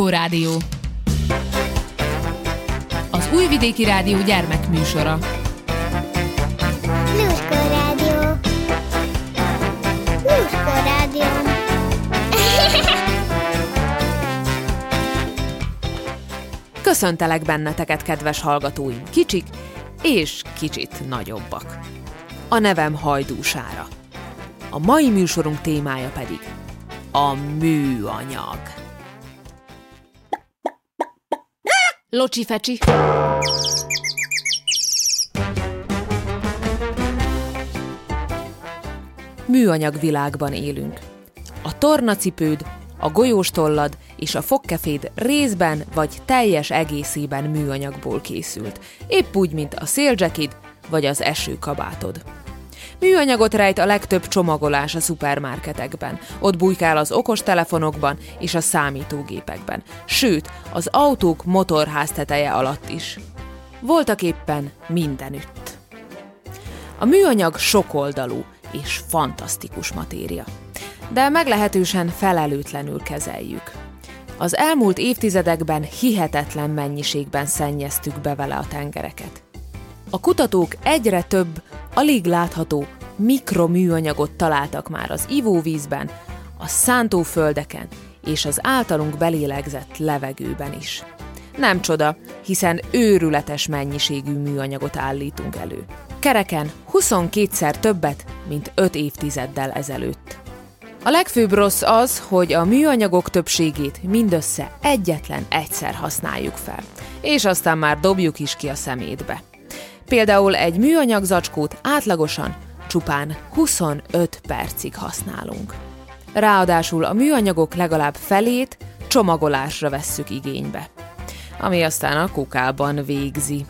Klikó Rádió. Az Újvidéki Rádió gyermekműsora. Klikó Rádió. Klikó Rádió. Köszöntelek benneteket, kedves hallgatóim, kicsik és kicsit nagyobbak. A nevem Hajdú Sára. A mai műsorunk témája pedig a műanyag. Locsi fecsi! Műanyag világban élünk. A tornacipőd, a golyóstollad és a fogkeféd részben vagy teljes egészében műanyagból készült. Épp úgy, mint a szélzsekid vagy az esőkabátod. Műanyagot rejt a legtöbb csomagolás a szupermarketekben. Ott bujkál az okostelefonokban és a számítógépekben. Sőt, az autók motorházteteje alatt is. Voltak éppen mindenütt. A műanyag sokoldalú és fantasztikus matéria. De meglehetősen felelőtlenül kezeljük. Az elmúlt évtizedekben hihetetlen mennyiségben szennyeztük be vele a tengereket. A kutatók egyre több, alig látható mikroműanyagot találtak már az ivóvízben, a szántóföldeken és az általunk belélegzett levegőben is. Nem csoda, hiszen őrületes mennyiségű műanyagot állítunk elő. Kereken 22-szer többet, mint 5 évtizeddel ezelőtt. A legfőbb rossz az, hogy a műanyagok többségét mindössze egyetlen egyszer használjuk fel, és aztán már dobjuk is ki a szemétbe. Például egy műanyag zacskót átlagosan csupán 25 percig használunk. Ráadásul a műanyagok legalább felét csomagolásra vesszük igénybe, ami aztán a kukában végzi.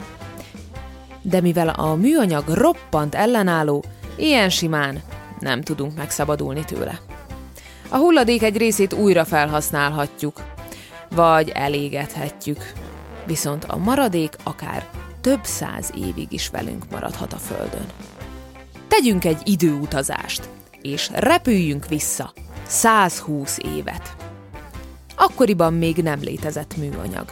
De mivel a műanyag roppant ellenálló, ilyen simán nem tudunk megszabadulni tőle. A hulladék egy részét újra felhasználhatjuk, vagy elégethetjük, viszont a maradék akár több száz évig is velünk maradhat a Földön. Tegyünk egy időutazást, és repüljünk vissza 120 évet. Akkoriban még nem létezett műanyag.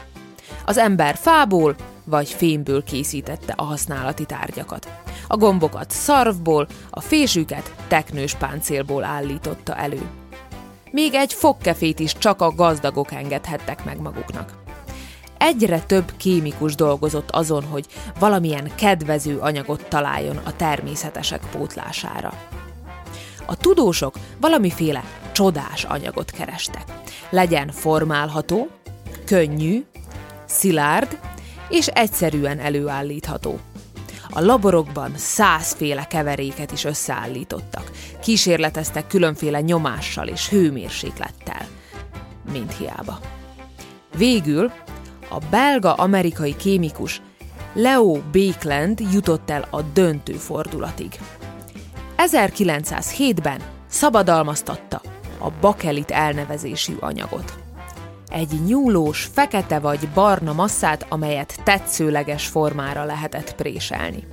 Az ember fából vagy fémből készítette a használati tárgyakat. A gombokat szarvból, a fésűket teknős páncélból állította elő. Még egy fogkefét is csak a gazdagok engedhettek meg maguknak. Egyre több kémikus dolgozott azon, hogy valamilyen kedvező anyagot találjon a természetesek pótlására. A tudósok valamiféle csodás anyagot kerestek. Legyen formálható, könnyű, szilárd és egyszerűen előállítható. A laborokban 100-féle keveréket is összeállítottak. Kísérleteztek különféle nyomással és hőmérséklettel. Mind hiába. Végül a belga-amerikai kémikus Leo Baekeland jutott el a döntő fordulatig. 1907-ben szabadalmaztatta a bakelit elnevezésű anyagot. Egy nyúlós, fekete vagy barna masszát, amelyet tetszőleges formára lehetett préselni.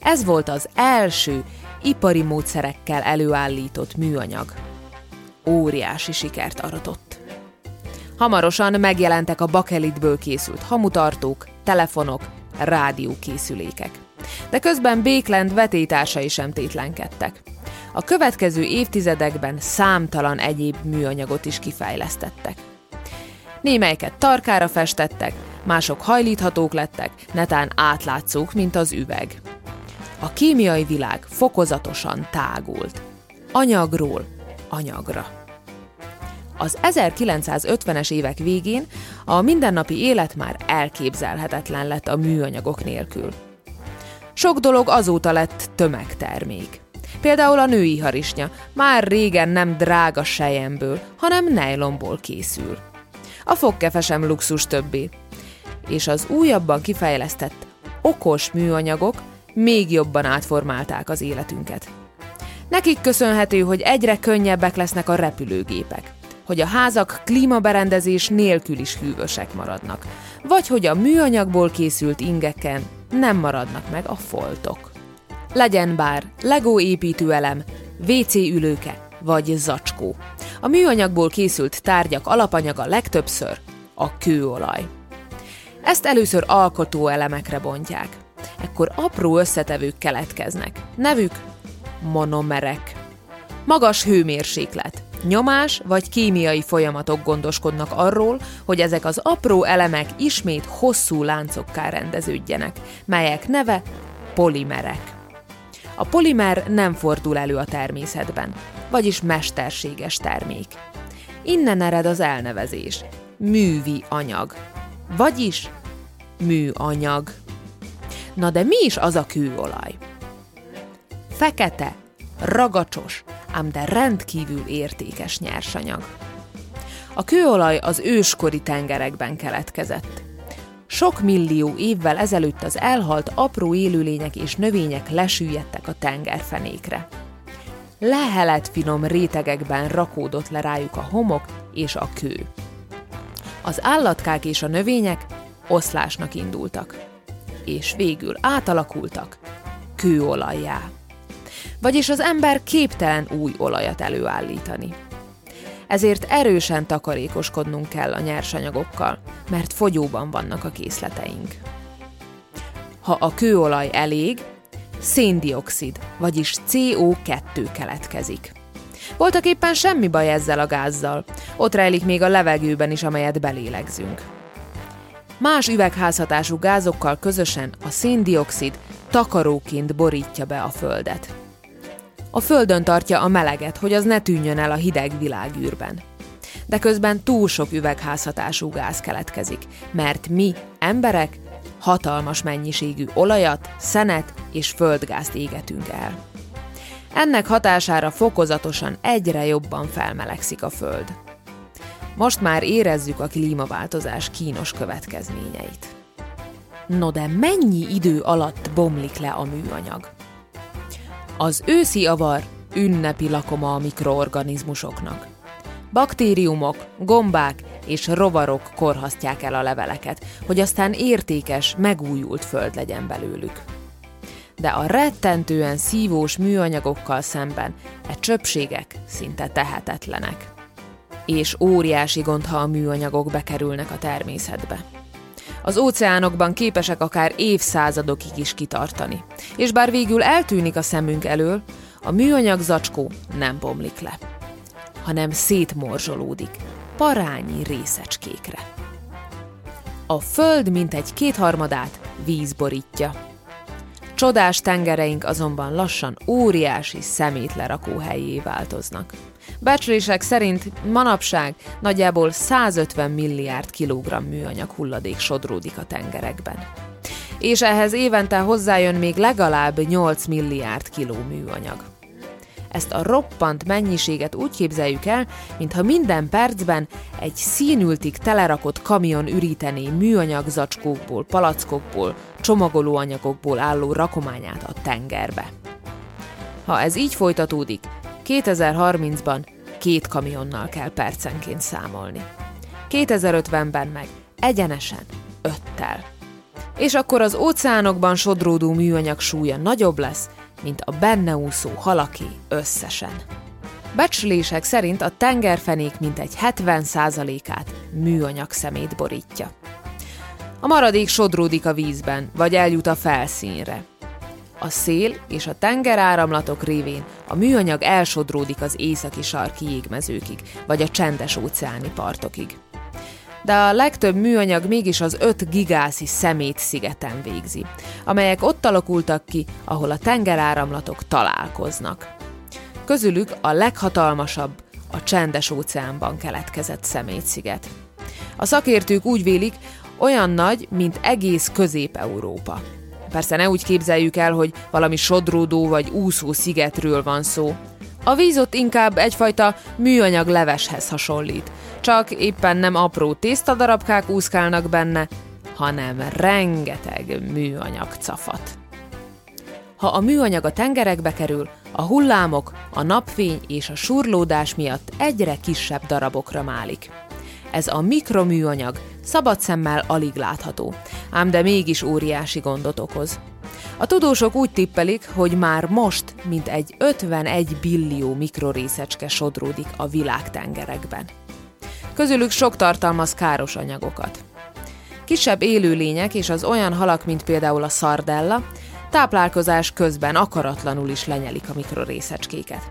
Ez volt az első ipari módszerekkel előállított műanyag. Óriási sikert aratott. Hamarosan megjelentek a bakelitből készült hamutartók, telefonok, rádiókészülékek. De közben Baekeland vetétársai sem tétlenkedtek. A következő évtizedekben számtalan egyéb műanyagot is kifejlesztettek. Némelyeket tarkára festettek, mások hajlíthatók lettek, netán átlátszók, mint az üveg. A kémiai világ fokozatosan tágult. Anyagról anyagra. Az 1950-es évek végén a mindennapi élet már elképzelhetetlen lett a műanyagok nélkül. Sok dolog azóta lett tömegtermék. Például a női harisnya már régen nem drága selyemből, hanem nejlonból készül. A fogkefe sem luxus többé. És az újabban kifejlesztett okos műanyagok még jobban átformálták az életünket. Nekik köszönhető, hogy egyre könnyebbek lesznek a repülőgépek, hogy a házak klímaberendezés nélkül is hűvösek maradnak, vagy hogy a műanyagból készült ingeken nem maradnak meg a foltok. Legyen bár Lego építőelem, WC ülőke vagy zacskó. A műanyagból készült tárgyak alapanyaga legtöbbször a kőolaj. Ezt először alkotó elemekre bontják. Ekkor apró összetevők keletkeznek. Nevük monomerek. Magas hőmérséklet, nyomás vagy kémiai folyamatok gondoskodnak arról, hogy ezek az apró elemek ismét hosszú láncokká rendeződjenek, melyek neve polimerek. A polimer nem fordul elő a természetben, vagyis mesterséges termék. Innen ered az elnevezés, művi anyag, vagyis műanyag. Na de mi is az a kőolaj? Fekete, ragacsos, ám de rendkívül értékes nyersanyag. A kőolaj az őskori tengerekben keletkezett. Sok millió évvel ezelőtt az elhalt apró élőlények és növények lesüllyedtek a tengerfenékre. Lehelet finom rétegekben rakódott le rájuk a homok és a kő. Az állatkák és a növények oszlásnak indultak, és végül átalakultak kőolajjá. Vagyis az ember képtelen új olajat előállítani. Ezért erősen takarékoskodnunk kell a nyersanyagokkal, mert fogyóban vannak a készleteink. Ha a kőolaj elég, széndioxid, vagyis CO2 keletkezik. Voltak éppen semmi baj ezzel a gázzal, ott rejlik még a levegőben is, amelyet belélegzünk. Más üvegházhatású gázokkal közösen a széndioxid takaróként borítja be a Földet. A Földön tartja a meleget, hogy az ne tűnjön el a hideg világűrben. De közben túl sok üvegházhatású gáz keletkezik, mert mi, emberek, hatalmas mennyiségű olajat, szenet és földgázt égetünk el. Ennek hatására fokozatosan egyre jobban felmelegszik a Föld. Most már érezzük a klímaváltozás kínos következményeit. No de mennyi idő alatt bomlik le a műanyag? Az őszi avar ünnepi lakoma a mikroorganizmusoknak. Baktériumok, gombák és rovarok korhasztják el a leveleket, hogy aztán értékes, megújult föld legyen belőlük. De a rettentően szívós műanyagokkal szemben e csöppségek szinte tehetetlenek. És óriási gond, ha a műanyagok bekerülnek a természetbe. Az óceánokban képesek akár évszázadokig is kitartani, és bár végül eltűnik a szemünk elől, a műanyag zacskó nem bomlik le, hanem szétmorzsolódik parányi részecskékre. A Föld mintegy 2/3 víz borítja. Csodás tengereink azonban lassan óriási szemétlerakóhellyé változnak. Becslések szerint manapság nagyjából 150 milliárd kilogramm műanyag hulladék sodródik a tengerekben. És ehhez évente hozzájön még legalább 8 milliárd kiló műanyag. Ezt a roppant mennyiséget úgy képzeljük el, mintha minden percben egy színültig telerakott kamion ürítené műanyag zacskókból, palackokból, csomagolóanyagokból álló rakományát a tengerbe. Ha ez így folytatódik, 2030-ban 2 kamionnal kell percenként számolni. 2050-ben meg egyenesen 5-tel. És akkor az óceánokban sodródó műanyag súlya nagyobb lesz, mint a benne úszó halaké összesen. Becslések szerint a tengerfenék mintegy 70%-át műanyag szemét borítja. A maradék sodródik a vízben, vagy eljut a felszínre. A szél és a tengeráramlatok révén a műanyag elsodródik az északi sarki jégmezőkig, vagy a csendes óceáni partokig. De a legtöbb műanyag mégis az 5 gigászi szemétszigeten végzi, amelyek ott alakultak ki, ahol a tengeráramlatok találkoznak. Közülük a leghatalmasabb a csendes óceánban keletkezett szemétsziget. A szakértők úgy vélik, olyan nagy, mint egész Közép-Európa. Persze ne úgy képzeljük el, hogy valami sodródó vagy úszó szigetről van szó. A víz ott inkább egyfajta műanyag leveshez hasonlít, csak éppen nem apró tésztadarabkák úszkálnak benne, hanem rengeteg műanyag cafat. Ha a műanyag a tengerekbe kerül, a hullámok, a napfény és a surlódás miatt egyre kisebb darabokra málik. Ez a mikroműanyag szabad szemmel alig látható, ám de mégis óriási gondot okoz. A tudósok úgy tippelik, hogy már most mintegy 51 billió mikrorészecske sodródik a világtengerekben. közülük sok tartalmaz káros anyagokat. Kisebb élőlények és az olyan halak, mint például a szardella, táplálkozás közben akaratlanul is lenyelik a mikrorészecskéket.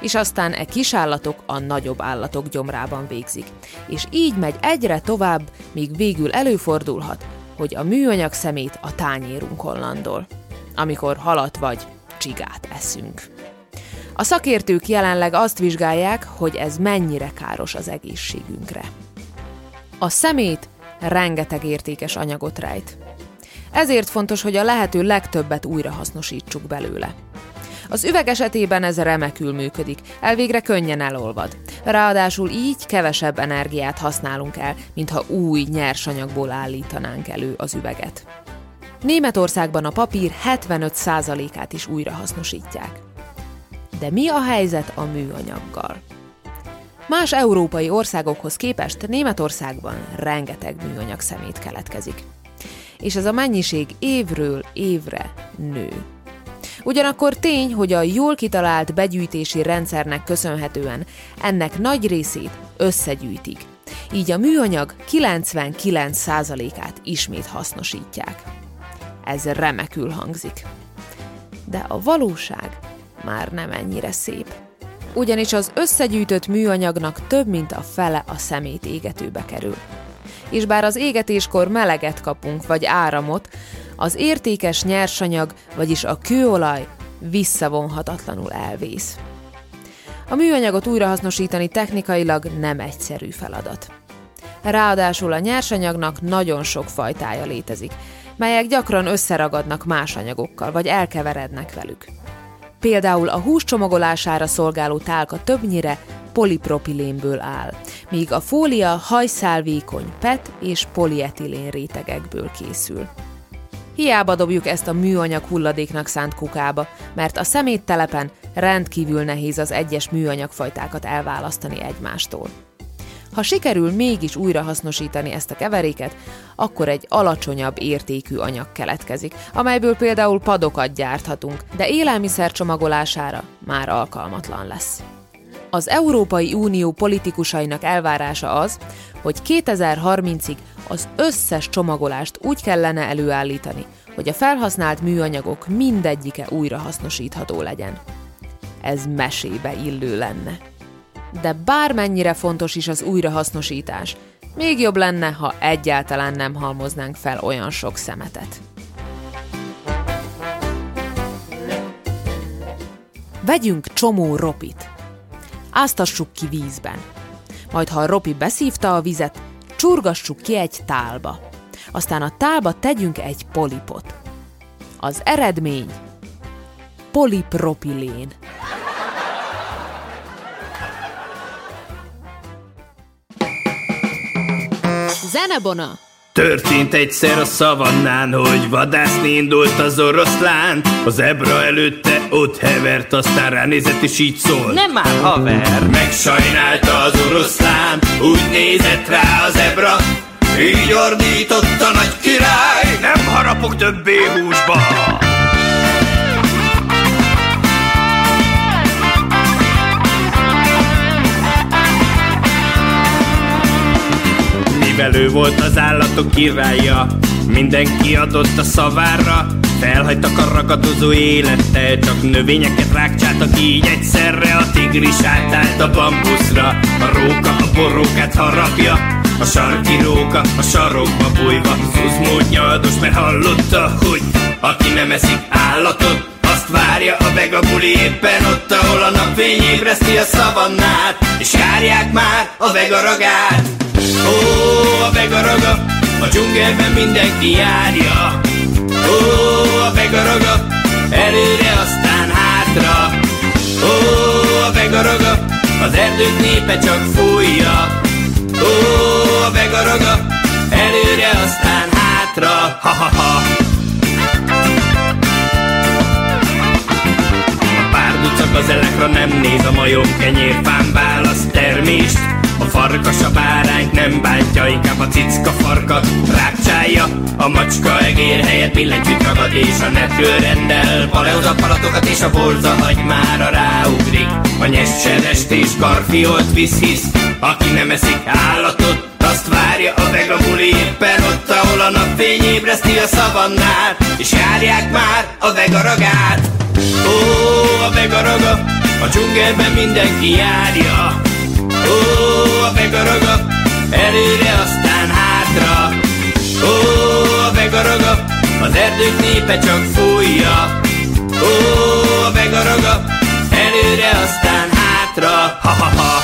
És aztán e kis állatok a nagyobb állatok gyomrában végzik. És így megy egyre tovább, míg végül előfordulhat, hogy a műanyag szemét a tányérunkon landol, amikor halat vagy csigát eszünk. A szakértők jelenleg azt vizsgálják, hogy ez mennyire káros az egészségünkre. A szemét rengeteg értékes anyagot rejt. Ezért fontos, hogy a lehető legtöbbet újrahasznosítsuk belőle. Az üveg esetében ez remekül működik, elvégre könnyen elolvad. Ráadásul így kevesebb energiát használunk el, mintha új nyersanyagból állítanánk elő az üveget. Németországban a papír 75%-át is újrahasznosítják. De mi a helyzet a műanyaggal? Más európai országokhoz képest Németországban rengeteg műanyag szemét keletkezik. És ez a mennyiség évről évre nő. Ugyanakkor tény, hogy a jól kitalált begyűjtési rendszernek köszönhetően ennek nagy részét összegyűjtik. Így a műanyag 99%-át ismét hasznosítják. Ez remekül hangzik. De a valóság már nem ennyire szép. Ugyanis az összegyűjtött műanyagnak több mint a fele a szemét égetőbe kerül. És bár az égetéskor meleget kapunk, vagy áramot, az értékes nyersanyag, vagyis a kőolaj visszavonhatatlanul elvész. A műanyagot újrahasznosítani technikailag nem egyszerű feladat. Ráadásul a nyersanyagnak nagyon sok fajtája létezik, melyek gyakran összeragadnak más anyagokkal, vagy elkeverednek velük. Például a hús csomagolására szolgáló tálka többnyire polipropilénből áll, míg a fólia hajszálvékony PET és polietilén rétegekből készül. Hiába dobjuk ezt a műanyag hulladéknak szánt kukába, mert a szeméttelepen rendkívül nehéz az egyes műanyagfajtákat elválasztani egymástól. Ha sikerül mégis újrahasznosítani ezt a keveréket, akkor egy alacsonyabb értékű anyag keletkezik, amelyből például padokat gyárthatunk, de élelmiszer csomagolására már alkalmatlan lesz. Az Európai Unió politikusainak elvárása az, hogy 2030-ig az összes csomagolást úgy kellene előállítani, hogy a felhasznált műanyagok mindegyike újrahasznosítható legyen. Ez mesébe illő lenne. De bármennyire fontos is az újrahasznosítás, még jobb lenne, ha egyáltalán nem halmoznánk fel olyan sok szemetet. Vegyünk csomó ropit. Áztassuk ki vízben. Majd ha a ropi beszívta a vizet, csurgassuk ki egy tálba. Aztán a tálba tegyünk egy polipot. Az eredmény polipropilén. Zenebona! Történt egyszer a szavannán, hogy vadászni indult az oroszlán. A zebra előtte ott hevert, aztán ránézett és így szólt: nem már haver! Megsajnálta az oroszlán, úgy nézett rá a zebra, így ordított a nagy király: nem harapok többé húsba! Velő volt az állatok királya, mindenki adott a szavára. Felhagytak a ragadozó élettel, csak növényeket rágcsáltak így egyszerre. A tigris átállt a bambuszra, a róka a borrókát harapja. A sarki róka a sarokba bújva szuzmót nyaldos, mert hallotta, hogy aki nem eszik állatot, azt várja a vegabuli éppen ott, ahol a napfény ébreszti a szavannát, és járják már a vegaragát. Ó, a vegaraga, a dzsungelben mindenki járja. Ó, a vegaraga, előre aztán hátra. Ó, a vegaraga, az erdők népe csak fújja. Ó, a vegaraga, előre aztán hátra. Ha-ha-ha. A párducak az elekra nem néz, a majom kenyérfán választ termést. A farkas a bárányt nem bántja, inkább a cicka farka rákcsálja. A macska egér helyett billentyűt ragad, és a netről rendel paleoza palatokat, és a borza hagymára ráugrik. A nyesserest és karfiolt visz, hisz aki nem eszik állatot, azt várja a vega buli éppen ott, ahol a napfény ébreszti a szavannát, és járják már a vega ragát. Ó, a vega raga, a dzsungelben mindenki járja. Ó, a vega raga, előre aztán hátra. Ó, a vega raga, az erdők népe csak fújja. Ó, a vega raga, előre aztán hátra. Ha-ha-ha.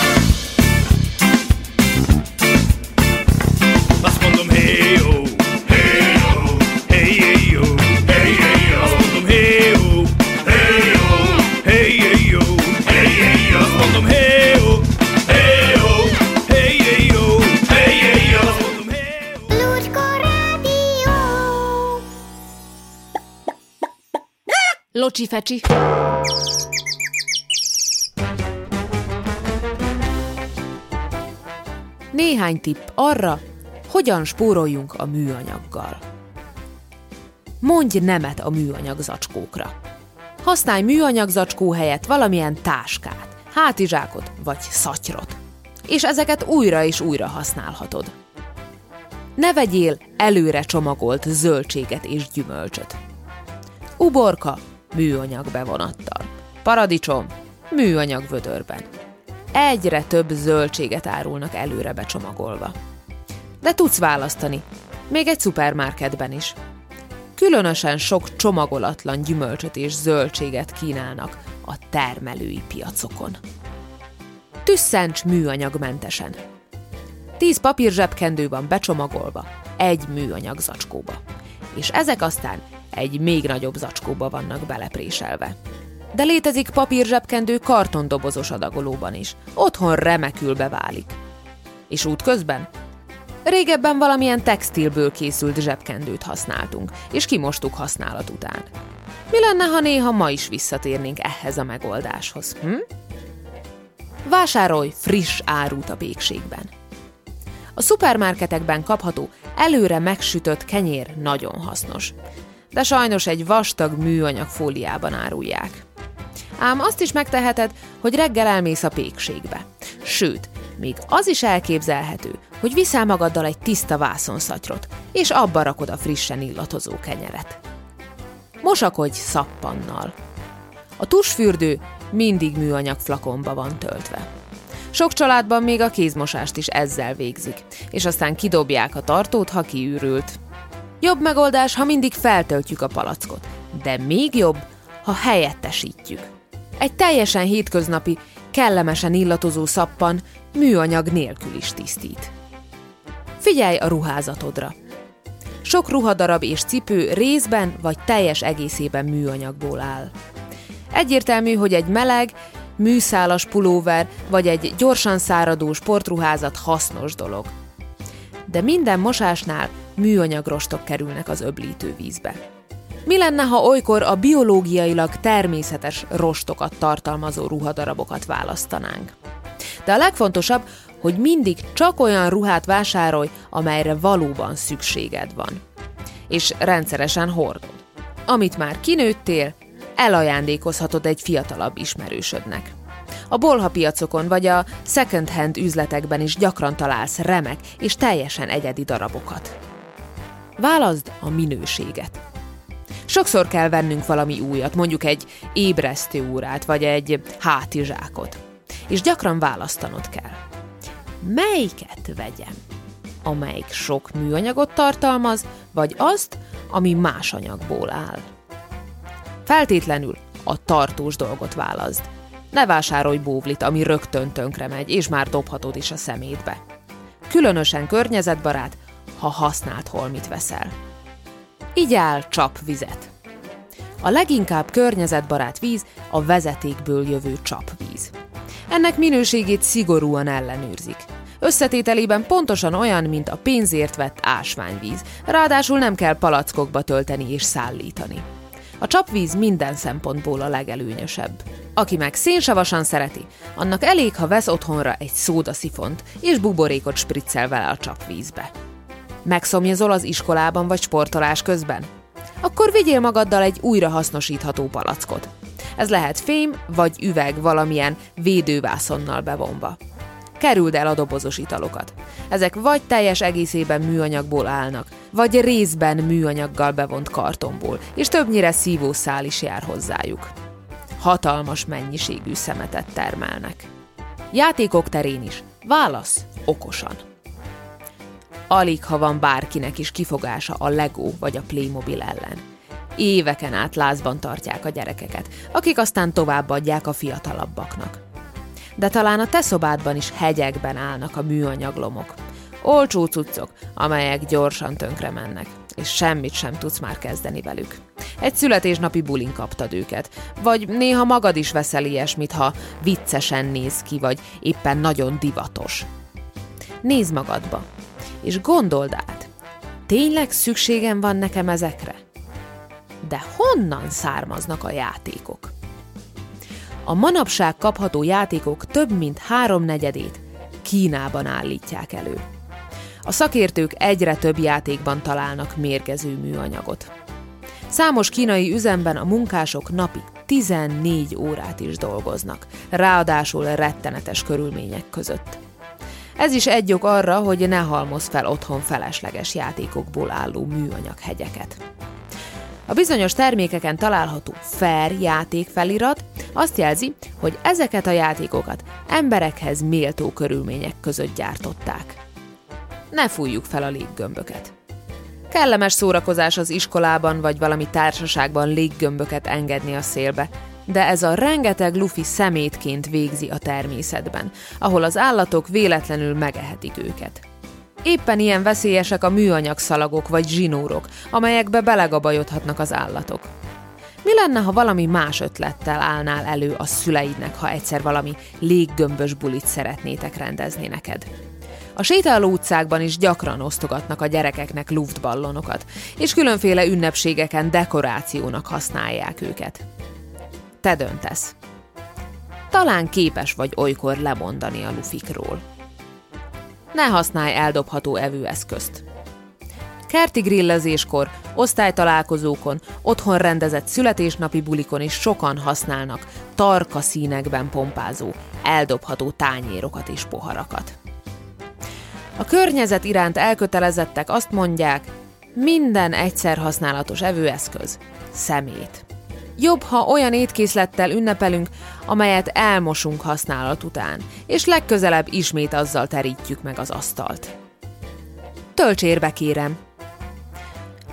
Locsifecsi. Néhány tipp arra, hogyan spóroljunk a műanyaggal. Mondj nemet a műanyag zacskókra. Használj műanyag zacskó helyett valamilyen táskát, hátizsákot vagy szatyrot, és ezeket újra és újra használhatod. Ne vegyél előre csomagolt zöldséget és gyümölcsöt. Uborka műanyag bevonattal, paradicsom műanyag vödörben. Egyre több zöldséget árulnak előre becsomagolva. De tudsz választani, még egy szupermarketben is. Különösen sok csomagolatlan gyümölcsöt és zöldséget kínálnak a termelői piacokon. Tüsszents műanyagmentesen. 10 papír zsebkendő van becsomagolva egy műanyag zacskóba, és ezek aztán egy még nagyobb zacskóba vannak belepréselve. De létezik papír zsebkendő kartondobozos adagolóban is, otthon remekül beválik. És útközben? Régebben valamilyen textilből készült zsebkendőt használtunk, és kimostuk használat után. Mi lenne, ha néha ma is visszatérnénk ehhez a megoldáshoz? Vásárolj friss árut a pékségben. A szupermarketekben kapható, előre megsütött kenyér nagyon hasznos, de sajnos egy vastag műanyag fóliában árulják. Ám azt is megteheted, hogy reggel elmész a pékségbe. Sőt, még az is elképzelhető, hogy viszel magaddal egy tiszta vászonszatyrot, és abba rakod a frissen illatozó kenyeret. Mosakodj szappannal. A tusfürdő mindig műanyag flakonba van töltve. Sok családban még a kézmosást is ezzel végzik, és aztán kidobják a tartót, ha kiürült. Jobb megoldás, ha mindig feltöltjük a palackot, de még jobb, ha helyettesítjük. Egy teljesen hétköznapi, kellemesen illatozó szappan műanyag nélkül is tisztít. Figyelj a ruházatodra! Sok ruhadarab és cipő részben vagy teljes egészében műanyagból áll. Egyértelmű, hogy egy meleg, műszálas pulóver vagy egy gyorsan száradó sportruházat hasznos dolog. De minden mosásnál műanyagrostok kerülnek az öblítő vízbe. Mi lenne, ha olykor a biológiailag természetes rostokat tartalmazó ruhadarabokat választanánk? De a legfontosabb, hogy mindig csak olyan ruhát vásárolj, amelyre valóban szükséged van. És rendszeresen hordod. Amit már kinőttél, elajándékozhatod egy fiatalabb ismerősödnek. A bolhapiacokon vagy a second-hand üzletekben is gyakran találsz remek és teljesen egyedi darabokat. Válaszd a minőséget. Sokszor kell vennünk valami újat, mondjuk egy ébresztőórát vagy egy hátizsákot. És gyakran választanod kell. Melyiket vegyem? Amelyik sok műanyagot tartalmaz, vagy azt, ami más anyagból áll? Feltétlenül a tartós dolgot válaszd. Ne vásárolj bóvlit, ami rögtön tönkre megy, és már dobhatod is a szemétbe. Különösen környezetbarát, ha használt holmit veszel. Igyál csapvizet. A leginkább környezetbarát víz a vezetékből jövő csapvíz. Ennek minőségét szigorúan ellenőrzik. Összetételében pontosan olyan, mint a pénzért vett ásványvíz, ráadásul nem kell palackokba tölteni és szállítani. A csapvíz minden szempontból a legelőnyösebb. Aki meg szénsavasan szereti, annak elég, ha vesz otthonra egy szódaszifont és buborékot spriccel vele a csapvízbe. Megszomjazol az iskolában vagy sportolás közben? Akkor vigyél magaddal egy újrahasznosítható palackot. Ez lehet fém vagy üveg valamilyen védővászonnal bevonva. Kerüld el a dobozos italokat. Ezek vagy teljes egészében műanyagból állnak, vagy részben műanyaggal bevont kartonból, és többnyire szívószál is jár hozzájuk. Hatalmas mennyiségű szemetet termelnek. Játékok terén is. Válasz okosan. Alig ha van bárkinek is kifogása a Lego vagy a Playmobil ellen. Éveken át lázban tartják a gyerekeket, akik aztán továbbadják a fiatalabbaknak. De talán a te szobádban is hegyekben állnak a műanyaglomok. Olcsó cuccok, amelyek gyorsan tönkre mennek, és semmit sem tudsz már kezdeni velük. Egy születésnapi bulin kaptad őket, vagy néha magad is veszel ilyesmit, ha viccesen néz ki, vagy éppen nagyon divatos. Nézd magadba, és gondold át, tényleg szükségem van nekem ezekre? De honnan származnak a játékok? A manapság kapható játékok több mint 3/4-ét Kínában állítják elő. A szakértők egyre több játékban találnak mérgező műanyagot. Számos kínai üzemben a munkások napi 14 órát is dolgoznak, ráadásul rettenetes körülmények között. Ez is egy ok arra, hogy ne halmozz fel otthon felesleges játékokból álló műanyaghegyeket. A bizonyos termékeken található fair játék felirat azt jelzi, hogy ezeket a játékokat emberekhez méltó körülmények között gyártották. Ne fújjuk fel a léggömböket. Kellemes szórakozás az iskolában vagy valami társaságban léggömböket engedni a szélbe, de ez a rengeteg lufi szemétként végzi a természetben, ahol az állatok véletlenül megehetik őket. Éppen ilyen veszélyesek a műanyag szalagok vagy zsinórok, amelyekbe belegabajodhatnak az állatok. Mi lenne, ha valami más ötlettel állnál elő a szüleidnek, ha egyszer valami léggömbös bulit szeretnétek rendezni neked? A sétáló utcákban is gyakran osztogatnak a gyerekeknek luftballonokat, és különféle ünnepségeken dekorációnak használják őket. Te döntesz. Talán képes vagy olykor lemondani a lufikról. Ne használj eldobható evőeszközt. Kerti grillezéskor, osztálytalálkozókon, otthon rendezett születésnapi bulikon is sokan használnak tarka színekben pompázó, eldobható tányérokat és poharakat. A környezet iránt elkötelezettek azt mondják, minden egyszer használatos evőeszköz szemét. Jobb, ha olyan étkészlettel ünnepelünk, amelyet elmosunk használat után, és legközelebb ismét azzal terítjük meg az asztalt. Töltsérbe kérem!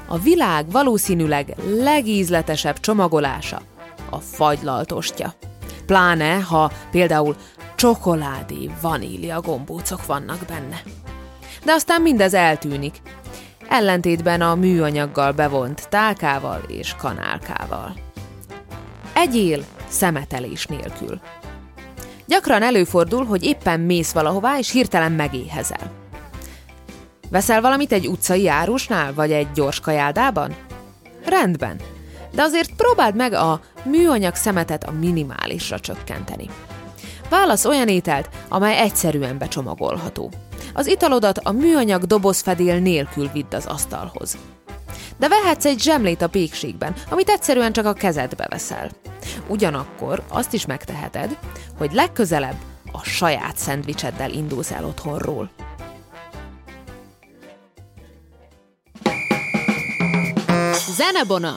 A világ valószínűleg legízletesebb csomagolása a fagylaltostya. Pláne, ha például csokoládé, vanília gombócok vannak benne. De aztán mindez eltűnik, ellentétben a műanyaggal bevont tálkával és kanálkával. Egyél szemetelés nélkül. Gyakran előfordul, hogy éppen mész valahová, és hirtelen megéhezel. Veszel valamit egy utcai árusnál, vagy egy gyors kajáldában? Rendben, de azért próbáld meg a műanyag szemetet a minimálisra csökkenteni. Válasz olyan ételt, amely egyszerűen becsomagolható. Az italodat a műanyag dobozfedél nélkül vidd az asztalhoz. De vehetsz egy zsemlét a pékségben, amit egyszerűen csak a kezedbe veszel. Ugyanakkor azt is megteheted, hogy legközelebb a saját szendvicseddel indulsz el otthonról. Zenebona!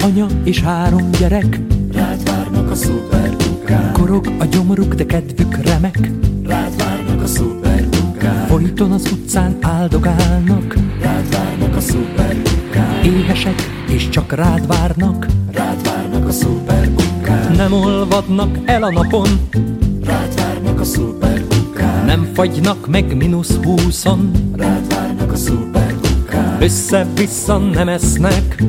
Anya és 3 gyerek, rád várnak a szupermunkák. Korog a gyomoruk, de kedvük remek, rád várnak a szupermunkák. Folyton az utcán áldogálnak, rád várnak a szupermunkák. Éhesek és csak rád várnak a szupermunkák. Nem olvadnak el a napon, rád várnak a szupermunkák. Nem fagynak meg -20, rád várnak a a szuperkukát. Össze-vissza nem esznek,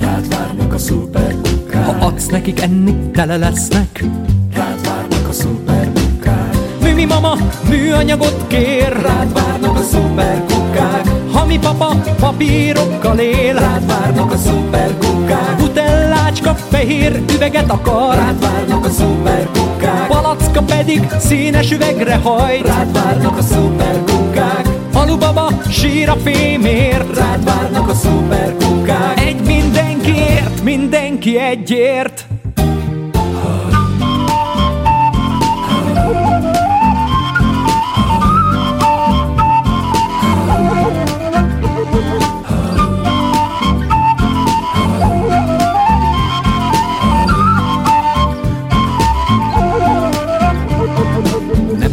rád várnak a szuperkukát. Ha adsz nekik enni, tele lesznek, rád várnak a szuperkukát. Műmi mama műanyagot kér, rád várnak a szuperkukák. Hami papa papírokkal él, rád várnak a szuperkukák. Butellácska fehér üveget akar, rád várnak a szuperkukák. Palacka pedig színes üvegre hajt, rád várnak a szuperkukák. Alubaba sír a fémért, rád várnak a szuperkukák. Egy mindenkiért, mindenki egyért.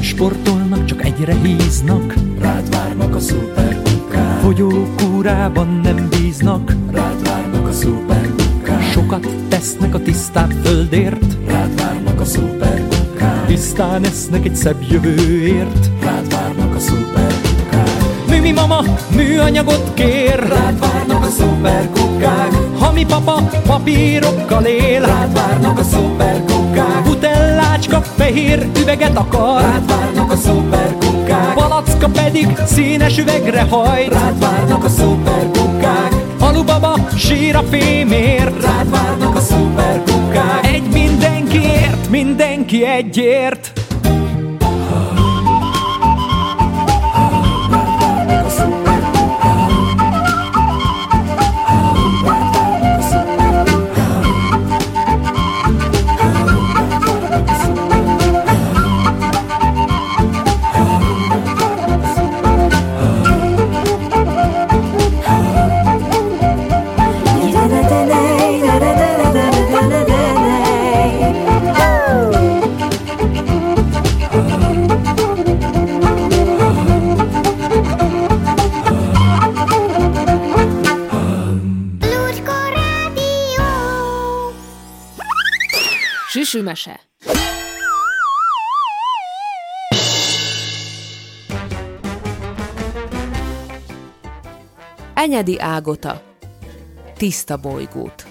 Sportolnak, csak egyre híznak, rád várnak a szuperkukák. Fogyókúrában nem bíznak, rád várnak a szuperkukák. Sokat tesznek a tisztább földért, rád várnak a szuperkukák. Tisztán esznek egy szebb jövőért, rád várnak a szuperkukák. Műmi mama műanyagot kér, rád várnak a szuperkukák. Hami papa papírokkal él, rád várnak a szuperkukák. Butellácska fehér üveget akar, rád várnak a szuperkukák. Palacka pedig színes üvegre hajt, rád várnak a szuperkukák. Alubaba sír a fémért, rád várnak a szuperkukák. Egy mindenkiért, mindenki egyért. Süsümese. Enyedi Ágota. Tiszta bolygót.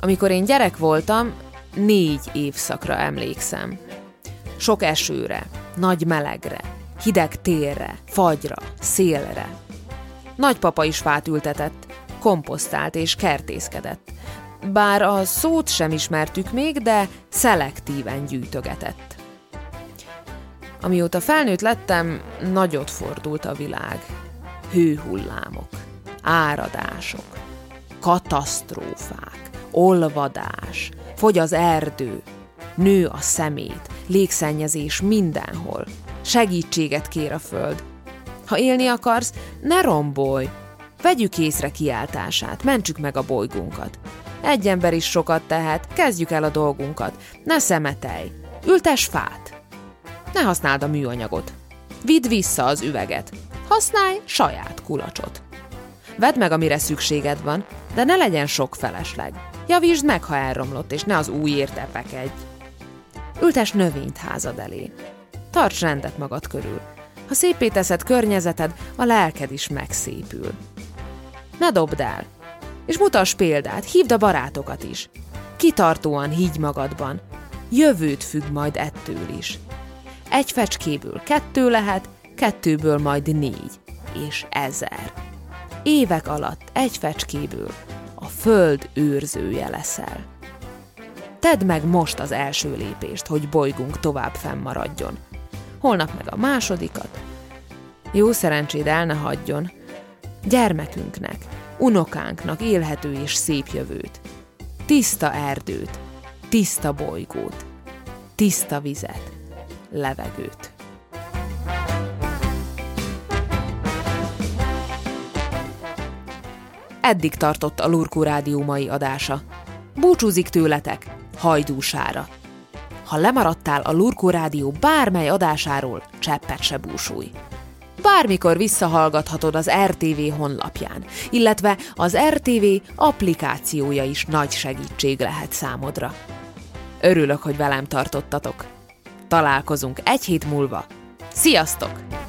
Amikor én gyerek voltam, 4 évszakra emlékszem. Sok esőre, nagy melegre, hideg térre, fagyra, szélre. Nagypapa is fát ültetett, komposztált és kertészkedett. Bár a szót sem ismertük még, de szelektíven gyűjtögetett. Amióta felnőtt lettem, nagyot fordult a világ. Hőhullámok, áradások, katasztrófák, olvadás, fogy az erdő, nő a szemét, légszennyezés mindenhol. Segítséget kér a föld. Ha élni akarsz, ne rombolj! Vegyük észre kiáltását, mentsük meg a bolygónkat. Egy ember is sokat tehet, kezdjük el a dolgunkat. Ne szemetelj, ültess fát. Ne használd a műanyagot. Vidd vissza az üveget. Használj saját kulacsot. Vedd meg, amire szükséged van, de ne legyen sok felesleg. Javítsd meg, ha elromlott, és ne az újért epekedj. Ültess növényt házad elé. Tarts rendet magad körül. Ha szépé teszed környezeted, a lelked is megszépül. Ne dobd el. És mutass példát, hívd a barátokat is. Kitartóan higgy magadban. Jövőt függ majd ettől is. Egy fecskéből 2 lehet, 2-ből majd 4, és 1000. Évek alatt egy fecskéből a föld őrzője leszel. Tedd meg most az első lépést, hogy bolygunk tovább fennmaradjon. Holnap meg a másodikat. Jó szerencséd el ne hagyjon. Gyermekünknek, unokánknak élhető és szép jövőt, tiszta erdőt, tiszta bolygót, tiszta vizet, levegőt. Eddig tartott a Lurkó Rádió mai adása. Búcsúzik tőletek Hajdú Sára. Ha lemaradtál a Lurkó Rádió bármely adásáról, cseppet se búsulj. Bármikor visszahallgathatod az RTV honlapján, illetve az RTV applikációja is nagy segítség lehet számodra. Örülök, hogy velem tartottatok. Találkozunk egy hét múlva. Sziasztok!